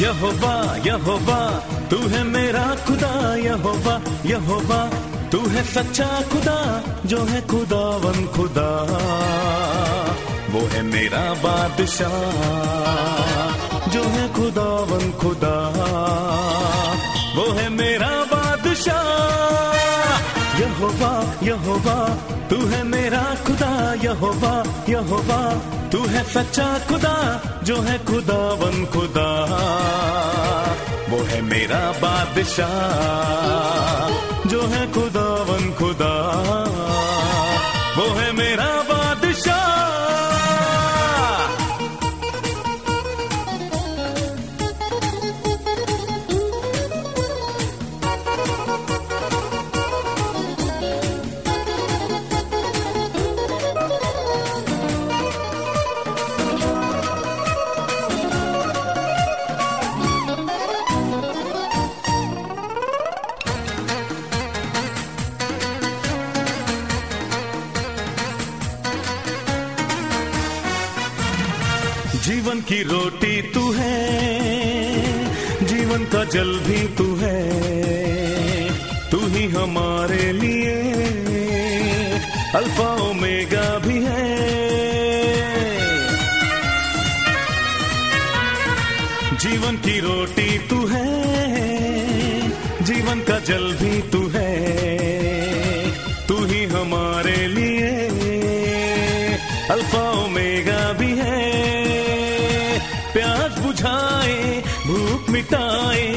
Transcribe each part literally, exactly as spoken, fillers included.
यहोवा यहोवा तू है मेरा खुदा, यहोवा यहोवा तू है सच्चा खुदा, जो है खुदावन खुदा वो है मेरा बादशाह, जो है खुदावन खुदा वो है मेरा बादशाह। यहोवा यहोवा तू है मेरा खुदा, यहोवा यहोवा तू है सच्चा खुदा, जो है खुदावन खुदा वो है मेरा बादशाह, जो है खुदावन खुदा वो है मेरा बादशाह। जीवन की रोटी तू है, जीवन का जल भी तू है, तू ही हमारे लिए अल्फा ओमेगा भी है। जीवन की रोटी तू है, जीवन का जल भी तू है, तू ही हमारे लिए अल्फा ओमेगा भी है। प्यास बुझाए, भूख मिटाए,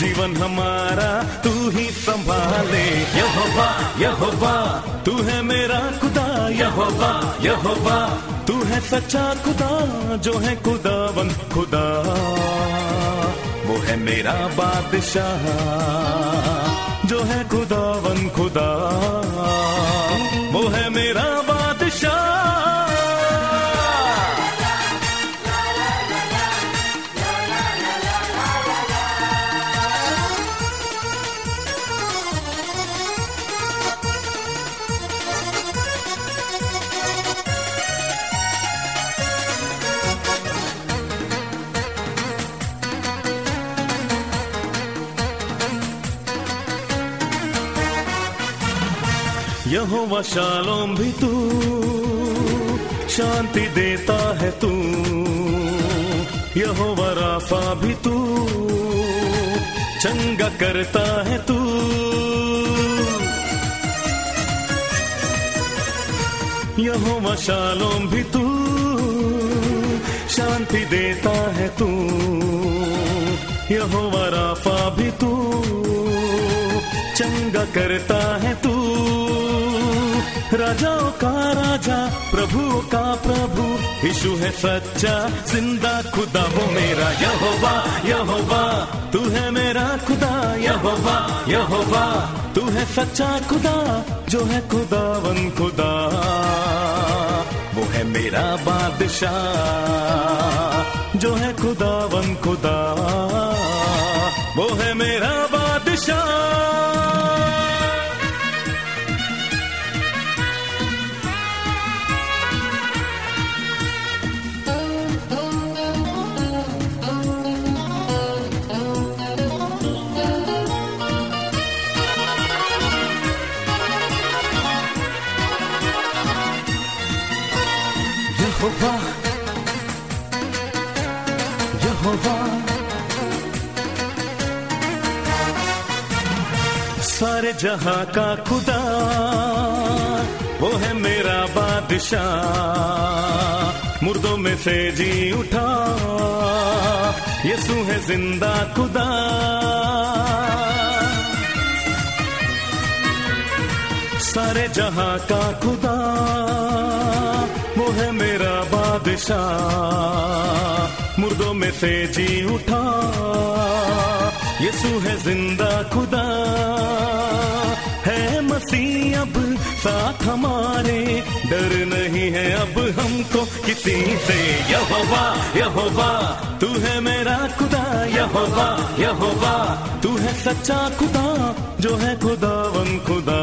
जीवन हमारा तू ही संभाले। यहोवा यहोवा तू है मेरा खुदा, यहोवा यहोवा तू है सच्चा खुदा, जो है खुदावन खुदा वो है मेरा बादशाह, जो है खुदावन खुदा वो है मेरा बादशाह। यहोवा शालोम भी तू, शांति देता है तू, यहोवा राफा भी तू, चंगा करता है तू। यहोवा शालोम भी तू, शांति देता है तू, यहोवा राफा भी तू, चंगा करता है तू। राजाओं का राजा, प्रभुओं का प्रभु, यीशु है सच्चा सच्चा जिंदा खुदा हो मेरा यहोवा यहोवा, तू है मेरा खुदा यहोवा यहोवा, तू है सच्चा खुदा जो है खुदावन खुदा, वो है मेरा बादशाह जो है खुदावन खुदा, वो है मेरा बादशाह। यहोवा यहोवा, सारे जहां का खुदा, वो है मेरा बादशाह, मुर्दों में से जी उठा यीशु है जिंदा खुदा, सारे जहां का खुदा, वो है मेरा बादशाह, मुर्दों में से जी उठा यीशु है जिंदा खुदा, है मसीह अब साथ हमारे, डर नहीं है अब हमको किसी से। यहोवा यहोवा, तू है मेरा खुदा यहोवा यहोवा, तू है सच्चा खुदा जो है खुदावन खुदा,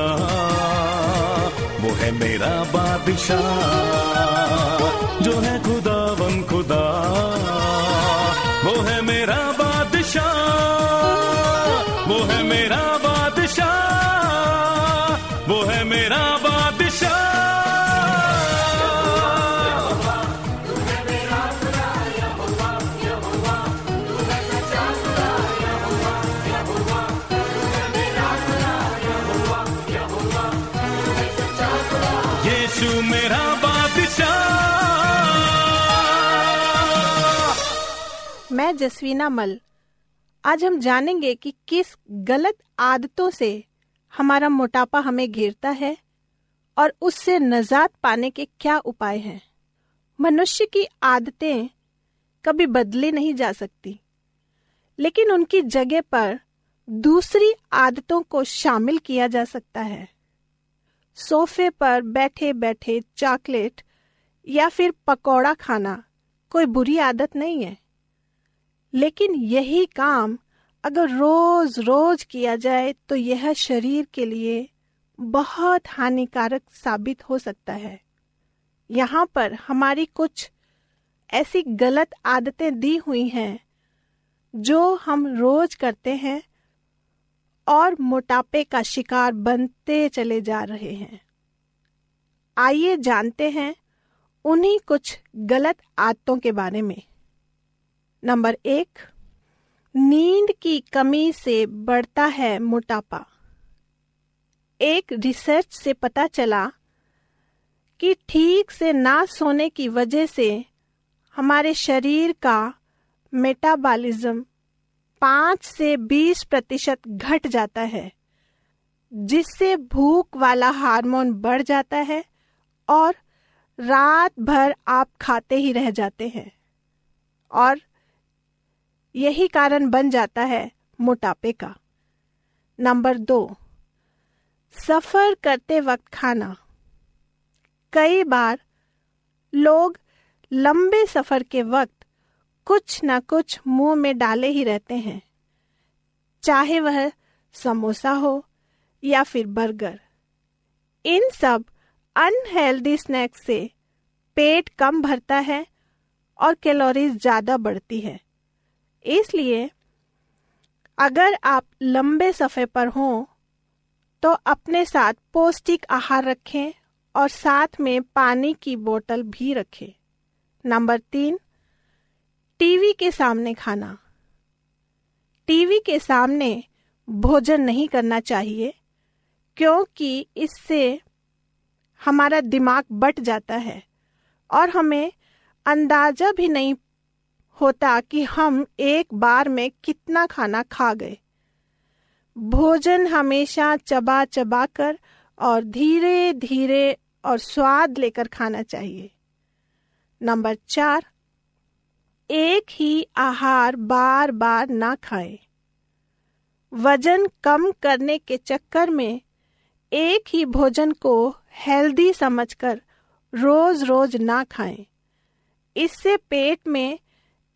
वो है मेरा बादशाह जो है खुदावन खुदा, वो है मेरा बादशाह, वो है मेरा बादशाह, वो है मेरा बादशाह। मैं जसवीना मल। आज हम जानेंगे कि किस गलत आदतों से हमारा मोटापा हमें घेरता है और उससे निजात पाने के क्या उपाय हैं। मनुष्य की आदतें कभी बदली नहीं जा सकती, लेकिन उनकी जगह पर दूसरी आदतों को शामिल किया जा सकता है। सोफे पर बैठे बैठे चॉकलेट या फिर पकौड़ा खाना कोई बुरी आदत नहीं है, लेकिन यही काम अगर रोज रोज किया जाए तो यह शरीर के लिए बहुत हानिकारक साबित हो सकता है। यहाँ पर हमारी कुछ ऐसी गलत आदतें दी हुई हैं जो हम रोज करते हैं और मोटापे का शिकार बनते चले जा रहे हैं। आइए जानते हैं उन्हीं कुछ गलत आदतों के बारे में। नंबर एक, नींद की कमी से बढ़ता है मोटापा। एक रिसर्च से पता चला कि ठीक से ना सोने की वजह से हमारे शरीर का मेटाबॉलिज्म पाँच से बीस प्रतिशत घट जाता है, जिससे भूख वाला हार्मोन बढ़ जाता है और रात भर आप खाते ही रह जाते हैं, और यही कारण बन जाता है मोटापे का। नंबर दो, सफर करते वक्त खाना। कई बार लोग लंबे सफर के वक्त कुछ ना कुछ मुंह में डाले ही रहते हैं, चाहे वह समोसा हो या फिर बर्गर। इन सब अनहेल्दी स्नैक्स से पेट कम भरता है और कैलोरीज ज्यादा बढ़ती है। इसलिए अगर आप लंबे सफर पर हों तो अपने साथ पौष्टिक आहार रखें और साथ में पानी की बोतल भी रखें। नंबर तीन, टीवी के सामने खाना। टीवी के सामने भोजन नहीं करना चाहिए, क्योंकि इससे हमारा दिमाग बट जाता है और हमें अंदाजा भी नहीं होता कि हम एक बार में कितना खाना खा गए। भोजन हमेशा चबा चबा कर और धीरे धीरे और स्वाद लेकर खाना चाहिए। नंबर चार, एक ही आहार बार बार ना खाएं। वजन कम करने के चक्कर में एक ही भोजन को हेल्दी समझकर रोज रोज ना खाएं। इससे पेट में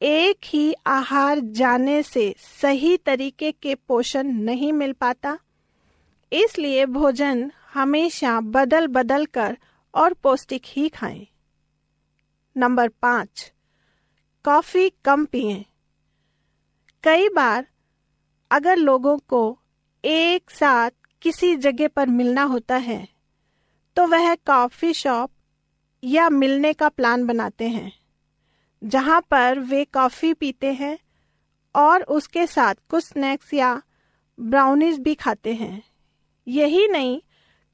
एक ही आहार जाने से सही तरीके के पोषण नहीं मिल पाता, इसलिए भोजन हमेशा बदल बदल कर और पौष्टिक ही खाएं। नंबर पाँच, कॉफ़ी कम पिएं। कई बार अगर लोगों को एक साथ किसी जगह पर मिलना होता है तो वह कॉफ़ी शॉप या मिलने का प्लान बनाते हैं, जहां पर वे कॉफ़ी पीते हैं और उसके साथ कुछ स्नैक्स या ब्राउनीज भी खाते हैं। यही नहीं,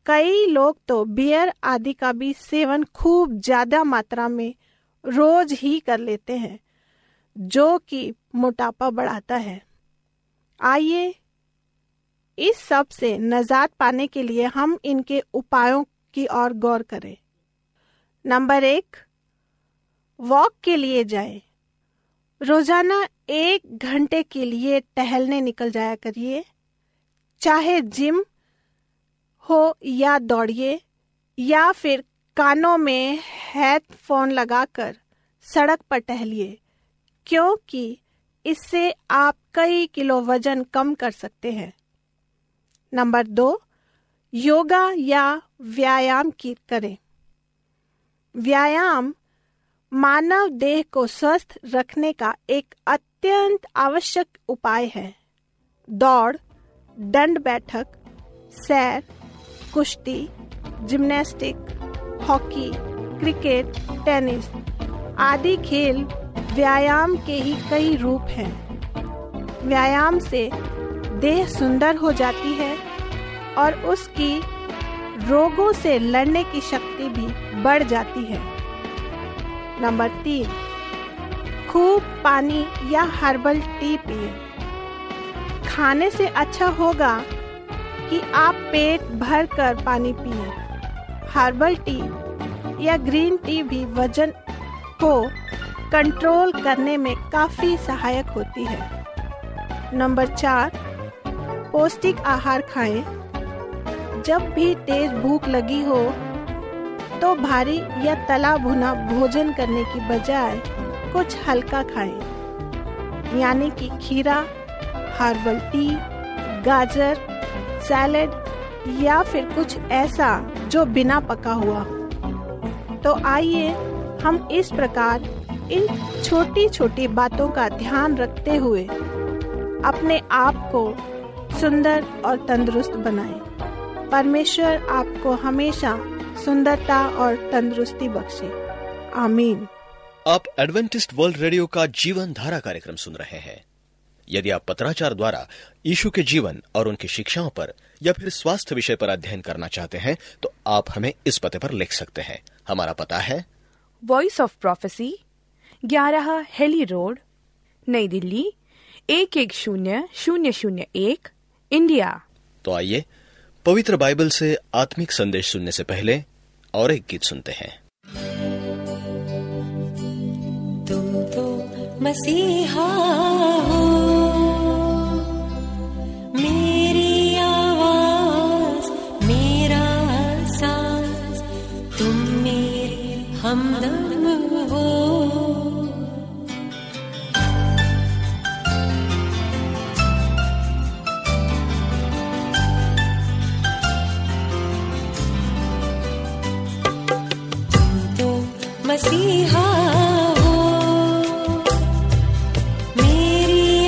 कई लोग तो बियर आदि का भी सेवन खूब ज़्यादा मात्रा में रोज ही कर लेते हैं, जो कि मोटापा बढ़ाता है। आइए इस सब से निजात पाने के लिए हम इनके उपायों की ओर गौर करें। नंबर एक, वॉक के लिए जाएं। रोजाना एक घंटे के लिए टहलने निकल जाया करिए, चाहे जिम हो या दौड़िए या फिर कानों में हेडफोन लगाकर सड़क पर टहलिए, क्योंकि इससे आप कई किलो वजन कम कर सकते हैं। नंबर दो, योगा या व्यायाम की करें। व्यायाम मानव देह को स्वस्थ रखने का एक अत्यंत आवश्यक उपाय है। दौड़, दंड बैठक, सैर, कुश्ती, जिम्नास्टिक, हॉकी, क्रिकेट, टेनिस आदि खेल व्यायाम के ही कई रूप हैं। व्यायाम से देह सुंदर हो जाती है और उसकी रोगों से लड़ने की शक्ति भी बढ़ जाती है। नंबर तीन, खूब पानी या हर्बल टी पिए। खाने से अच्छा होगा कि आप पेट भर कर पानी पिए। हर्बल टी या ग्रीन टी भी वजन को कंट्रोल करने में काफ़ी सहायक होती है। नंबर चार, पौष्टिक आहार खाएं। जब भी तेज भूख लगी हो तो भारी या तला भुना भोजन करने की बजाय कुछ हल्का खाएं, यानी कि खीरा, हर्बल टी, गाजर, सैलेड या फिर कुछ ऐसा जो बिना पका हुआ। तो आइए हम इस प्रकार इन छोटी छोटी बातों का ध्यान रखते हुए अपने आप को सुंदर और तंदुरुस्त बनाएं। परमेश्वर आपको हमेशा सुंदरता और तंदुरुस्ती बख्शे। आमीन। आप एडवेंटिस्ट वर्ल्ड रेडियो का जीवन धारा कार्यक्रम सुन रहे हैं। यदि आप पत्राचार द्वारा यीशु के जीवन और उनकी शिक्षाओं पर या फिर स्वास्थ्य विषय पर अध्ययन करना चाहते हैं तो आप हमें इस पते पर लिख सकते हैं। हमारा पता है वॉइस ऑफ प्रोफेसी, ग्यारह हेली रोड, नई दिल्ली एक एक शून्य शून्य शून्य एक, इंडिया। तो आइए पवित्र बाइबल से आत्मिक संदेश सुनने से पहले और एक गीत सुनते हैं। तुम तो मसीहा हो, मेरी आवाज, मेरा सांस, तुम मेरे हमदम हो। तुम तो मसीहा हो, मेरी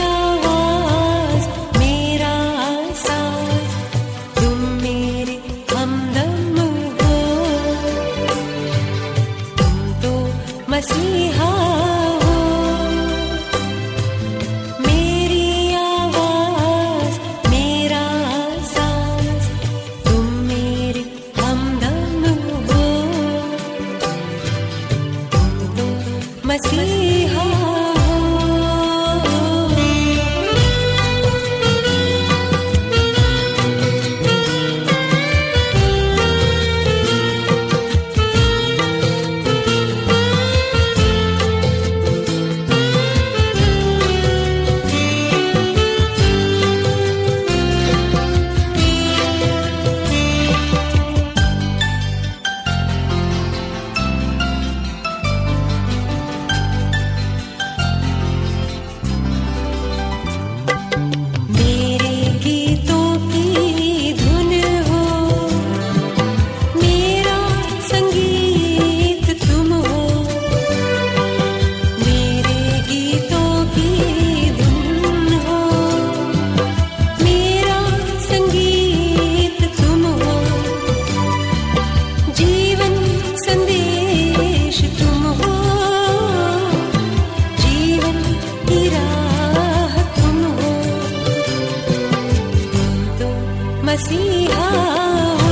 मसीहा हो।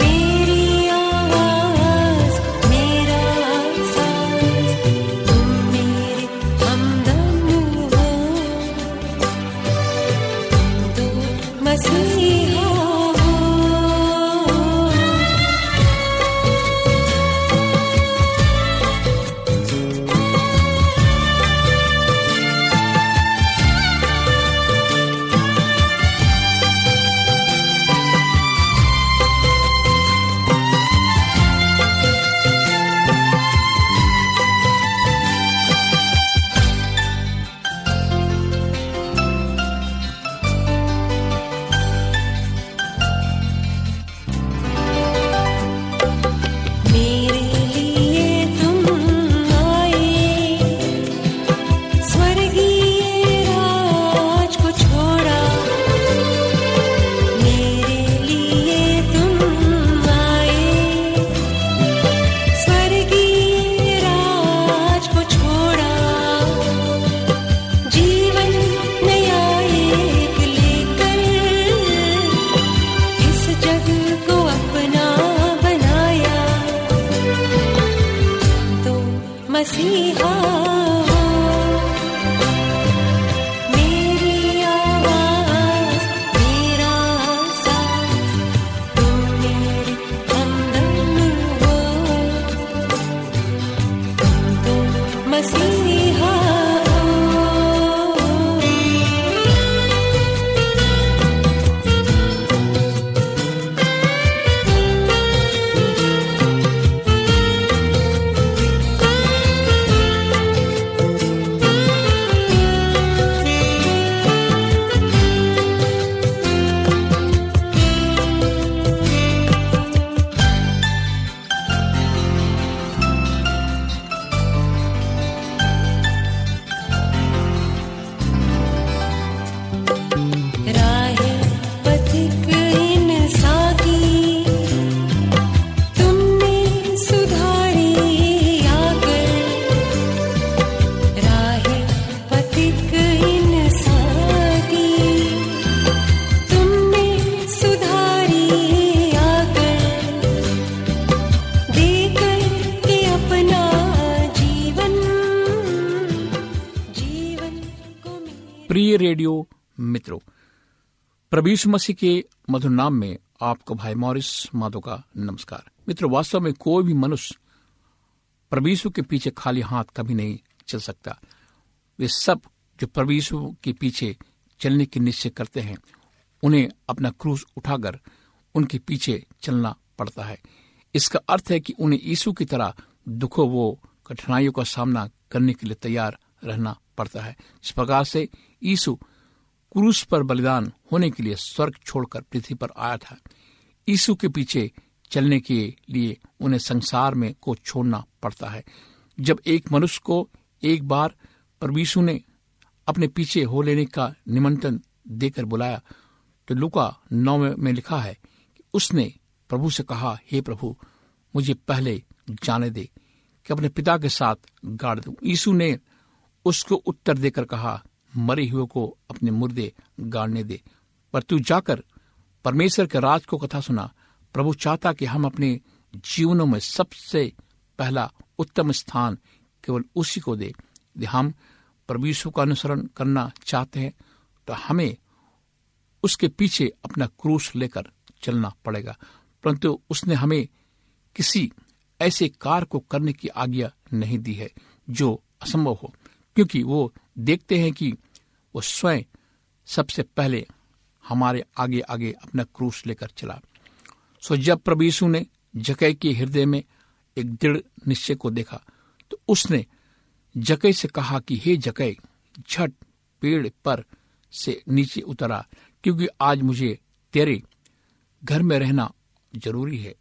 मेरी आवाज मेरा सांस तुम मेरे हमदम हो, तो मसीहा हो। प्रिय रेडियो मित्रों, प्रभु यीशु मसीह के मधुर नाम में आपको भाई मॉरिस माधो का नमस्कार। मित्रों, वास्तव में कोई भी मनुष्य प्रभु यीशु के पीछे खाली हाथ कभी नहीं चल सकता। वे सब जो प्रभु यीशु के पीछे चलने की निश्चय करते हैं, उन्हें अपना क्रूस उठाकर उनके पीछे चलना पड़ता है। इसका अर्थ है कि उन्हें यीशु की तरह दुखों व कठिनाइयों का सामना करने के लिए तैयार रहना पड़ता है। इस प्रकार से यीशु क्रूस पर बलिदान होने के लिए स्वर्ग छोड़कर पृथ्वी पर आया था। यीशु के पीछे चलने के लिए उन्हें संसार में को छोड़ना पड़ता है। जब एक मनुष्य को एक बार प्रभु यीशु ने अपने पीछे हो लेने का निमंत्रण देकर बुलाया, तो लूका नौ में लिखा है कि उसने प्रभु से कहा, हे प्रभु, मुझे पहले जाने दे कि अपने पिता के साथ गाड़ दूं। यीशु ने उसको उत्तर देकर कहा, मरे हुए को अपने मुर्दे गाड़ने दे, पर तू जाकर परमेश्वर के राज को कथा सुना। प्रभु चाहता कि हम अपने जीवनों में सबसे पहला उत्तम स्थान केवल उसी को दे। यदि हम प्रभु यीशु का अनुसरण करना चाहते हैं तो हमें उसके पीछे अपना क्रूस लेकर चलना पड़ेगा, परंतु उसने हमें किसी ऐसे कार्य को करने की आज्ञा नहीं दी है जो असंभव हो, क्योंकि वो देखते हैं कि वो स्वयं सबसे पहले हमारे आगे आगे अपना क्रूस लेकर चला। सो जब प्रभु यीशु ने जक्कई के हृदय में एक दृढ़ निश्चय को देखा, तो उसने जक्कई से कहा कि हे जक्कई, झट पेड़ पर से नीचे उतरा, क्योंकि आज मुझे तेरे घर में रहना जरूरी है।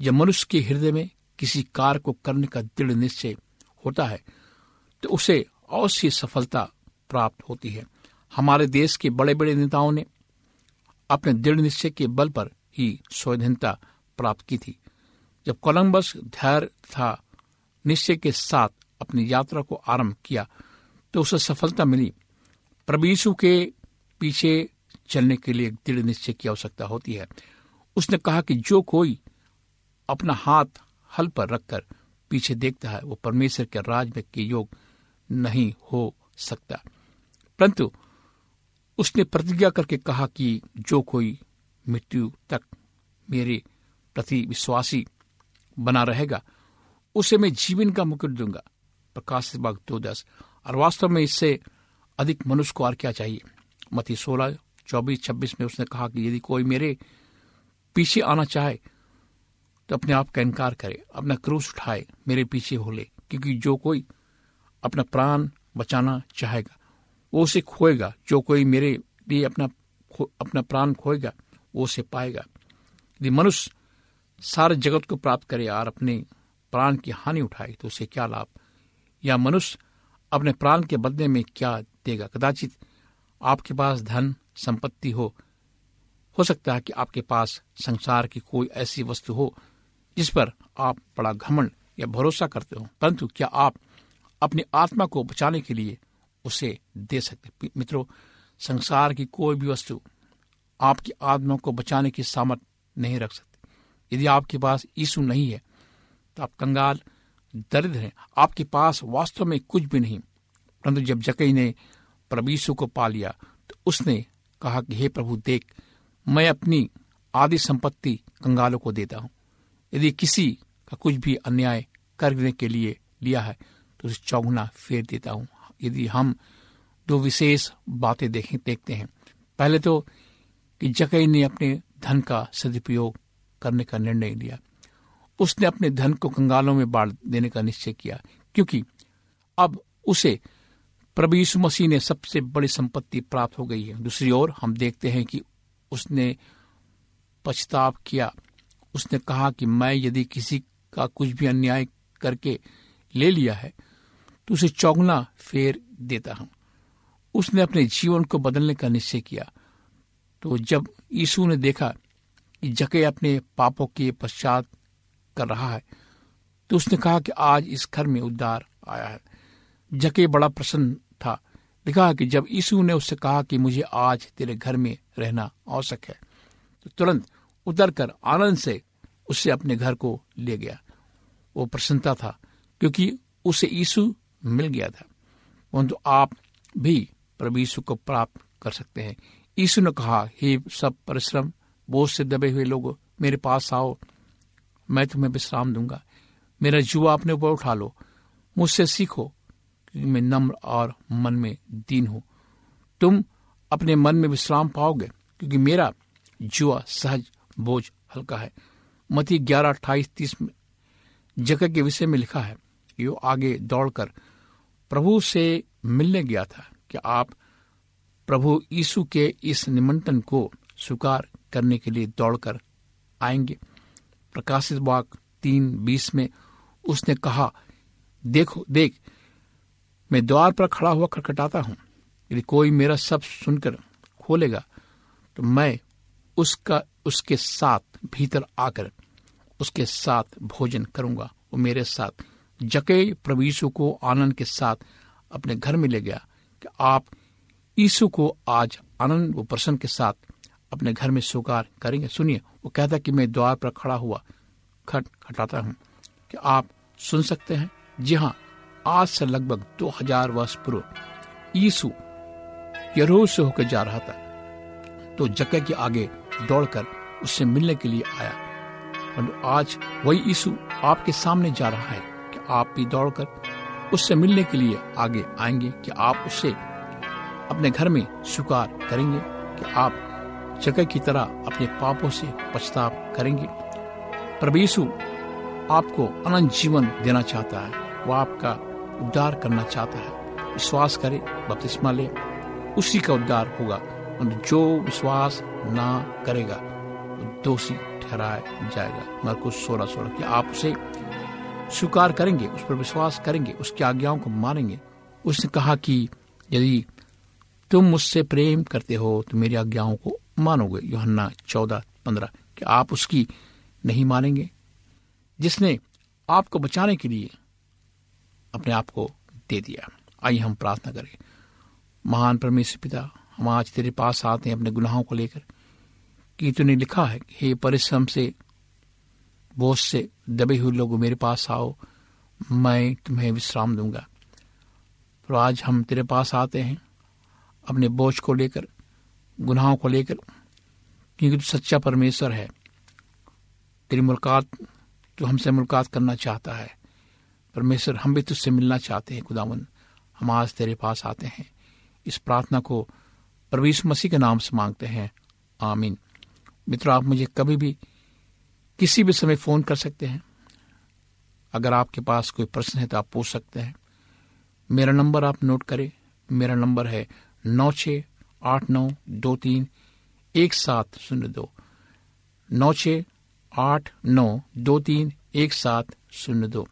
जब मनुष्य के हृदय में किसी कार्य को करने का दृढ़ निश्चय होता है तो उसे और सी सफलता प्राप्त होती है। हमारे देश के बड़े बड़े नेताओं ने अपने दृढ़ निश्चय के बल पर ही स्वाधीनता प्राप्त की थी। जब कोलंबस धैर्य था निश्चय के साथ अपनी यात्रा को आरंभ किया तो उसे सफलता मिली। प्रभु यीशु के पीछे चलने के लिए एक दृढ़ निश्चय की आवश्यकता होती है। उसने कहा कि जो कोई अपना हाथ हल पर रखकर पीछे देखता है वो परमेश्वर के राज में के योग नहीं हो सकता। परंतु उसने प्रतिज्ञा करके कहा कि जो कोई मृत्यु तक मेरे प्रति विश्वासी बना रहेगा उसे मैं जीवन का मुकुट दूंगा, प्रकाश बाग दो दस। और वास्तव में इससे अधिक मनुष्य को और क्या चाहिए। मत्ती सोलह चौबीस छब्बीस में उसने कहा कि यदि कोई मेरे पीछे आना चाहे तो अपने आप का इनकार करे, अपना क्रूस उठाए, मेरे पीछे हो ले, क्योंकि जो कोई अपना प्राण बचाना चाहेगा वो उसे खोएगा, जो कोई मेरे लिए अपना अपना प्राण खोएगा वो उसे पाएगा। यदि मनुष्य सारे जगत को प्राप्त करे और अपने प्राण की हानि उठाए तो उसे क्या लाभ, या मनुष्य अपने प्राण के बदले में क्या देगा। कदाचित आपके पास धन संपत्ति हो हो सकता है कि आपके पास संसार की कोई ऐसी वस्तु हो जिस पर आप बड़ा घमंड या भरोसा करते हो, परंतु क्या आप अपनी आत्मा को बचाने के लिए उसे दे सकते। मित्रों, संसार की कोई भी वस्तु आपकी आत्मा को बचाने की सामर्थ्य नहीं रख सकती। यदि आपके पास यीशु नहीं है तो आप कंगाल दरिद्र हैं, आपके पास वास्तव में कुछ भी नहीं। परंतु जब जक्कई ने प्रभु यीशु को पा लिया तो उसने कहा कि हे प्रभु देख, मैं अपनी आधी संपत्ति कंगालों को देता हूँ। यदि किसी का कुछ भी अन्याय करने के लिए लिया है तो उसे चौगुना फेर देता हूँ। यदि हम दो विशेष बातें देखें देखते हैं, पहले तो कि जक्कई ने अपने धन का सदुपयोग करने का निर्णय लिया, उसने अपने धन को कंगालों में बांट देने का निश्चय किया, क्योंकि अब उसे प्रभु यीशु मसीह ने सबसे बड़ी संपत्ति प्राप्त हो गई है। दूसरी ओर हम देखते हैं कि उसने पछताव किया, उसने कहा कि मैं यदि किसी का कुछ भी अन्याय करके ले लिया है तो उसे चौगुना फेर देता हूँ। उसने अपने जीवन को बदलने का निश्चय किया। तो जब यीशु ने देखा कि जक्कई अपने पापों के पश्चात कर रहा है तो उसने कहा कि आज इस घर में उद्धार आया है। जक्कई बड़ा प्रसन्न था। लिखा है कि जब यीशु ने उससे कहा कि मुझे आज तेरे घर में रहना आवश्यक है तो तुरंत उतर कर आनंद से उससे अपने घर को ले गया। वो प्रसन्नता था क्योंकि उसे यीशु मिल गया था। परंतु आप भी प्रभु यीशु को प्राप्त कर सकते हैं। यीशु ने कहा, हे सब परिश्रम बोझ से दबे हुए लोगों, मेरे पास आओ, मैं तुम्हें विश्राम दूंगा। मेरा जुआ अपने ऊपर उठा लो, मुझसे सीखो, क्योंकि मैं नम्र और मन में दीन हूँ। तुम अपने मन में विश्राम पाओगे, क्योंकि मेरा जुआ सहज बोझ हल्का है। मत्ती ग्यारह अट्ठाईस तीस में जक्कई के विषय में लिखा है कि वो आगे दौड़कर प्रभु से मिलने गया था। कि आप प्रभु यीशु के इस निमंत्रण को स्वीकार करने के लिए दौड़कर आएंगे। प्रकाशित वाक्य तीन बीस में उसने कहा, देखो देख, मैं द्वार पर खड़ा हुआ खटखटाता हूँ। यदि कोई मेरा शब्द सुनकर खोलेगा तो मैं उसका उसके साथ भीतर आकर उसके साथ भोजन करूँगा, वो मेरे साथ। जक्कई प्रभु यीशु को आनंद के साथ अपने घर में ले गया। कि आप यीशु को आज आनंद व प्रसन्न के साथ अपने घर में स्वीकार करेंगे। सुनिए, वो कहता कि मैं द्वार पर खड़ा हुआ खट खटाता हूँ। कि आप सुन सकते हैं। जी हाँ, आज से लगभग दो हजार वर्ष पूर्व यीशु यरूशलेम से होकर जा रहा था तो जक्कई के आगे दौड़कर उससे मिलने के लिए आया। परंतु आज वही यीशु आपके सामने जा रहा है। कि आप भी दौड़कर उससे मिलने के लिए आगे आएंगे। कि आप उसे अपने घर में स्वीकार करेंगे। कि आप जक्कई की तरह अपने पापों से पछताव करेंगे। प्रभु यीशु आपको अनंत जीवन देना चाहता है, वो आपका उद्धार करना चाहता है। विश्वास करें, बपतिस्मा ले, उसी का उद्धार होगा। और जो विश्वास ना करेगा दोषी ठहराया जाएगा। मरकुस सोलह सोलह। कि आप उसे स्वीकार करेंगे, उस पर विश्वास करेंगे, उसकी आज्ञाओं को मानेंगे। उसने कहा कि यदि तुम मुझसे प्रेम करते हो तो मेरी आज्ञाओं को मानोगे, यूहन्ना चौदह पंद्रह। कि आप उसकी नहीं मानेंगे जिसने आपको बचाने के लिए अपने आप को दे दिया। आइए हम प्रार्थना करें। महान परमेश्वर पिता, हम आज तेरे पास आते हैं अपने गुनाहों को लेकर कि तूने लिखा है हे परिश्रम से बोझ से दबे हुए लोगों मेरे पास आओ, मैं तुम्हें विश्राम दूंगा। तो आज हम तेरे पास आते हैं अपने बोझ को लेकर, गुनाहों को लेकर, क्योंकि तू सच्चा परमेश्वर है। तेरी मुलाकात, तू हमसे मुलाकात करना चाहता है परमेश्वर, हम भी तुझसे मिलना चाहते हैं खुदावन। हम आज तेरे पास आते हैं, इस प्रार्थना को प्रभु यीशु मसीह के नाम से मांगते हैं, आमीन। मित्रों, आप मुझे कभी भी किसी भी समय फ़ोन कर सकते हैं। अगर आपके पास कोई प्रश्न है तो आप पूछ सकते हैं। मेरा नंबर आप नोट करें, मेरा नंबर है नौ छः आठ नौ दो तीन एक सात शून्य दो, नौ छः आठ नौ दो तीन एक सात शून्य दो।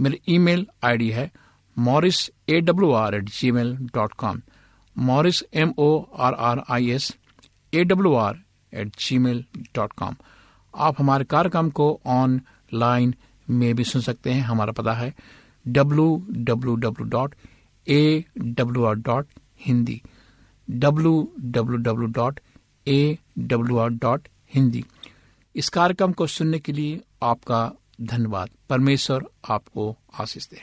मेरी ईमेल आईडी है Morris A W R at Gmail dot com, Morris M O R R I S A W R at Gmail dot com. आप हमारे कार्यक्रम को ऑनलाइन में भी सुन सकते हैं। हमारा पता है W W W dot A W R dot Hindi, W W W dot A W R dot Hindi. इस कार्यक्रम को सुनने के लिए आपका धन्यवाद। परमेश्वर आपको आशीष दे।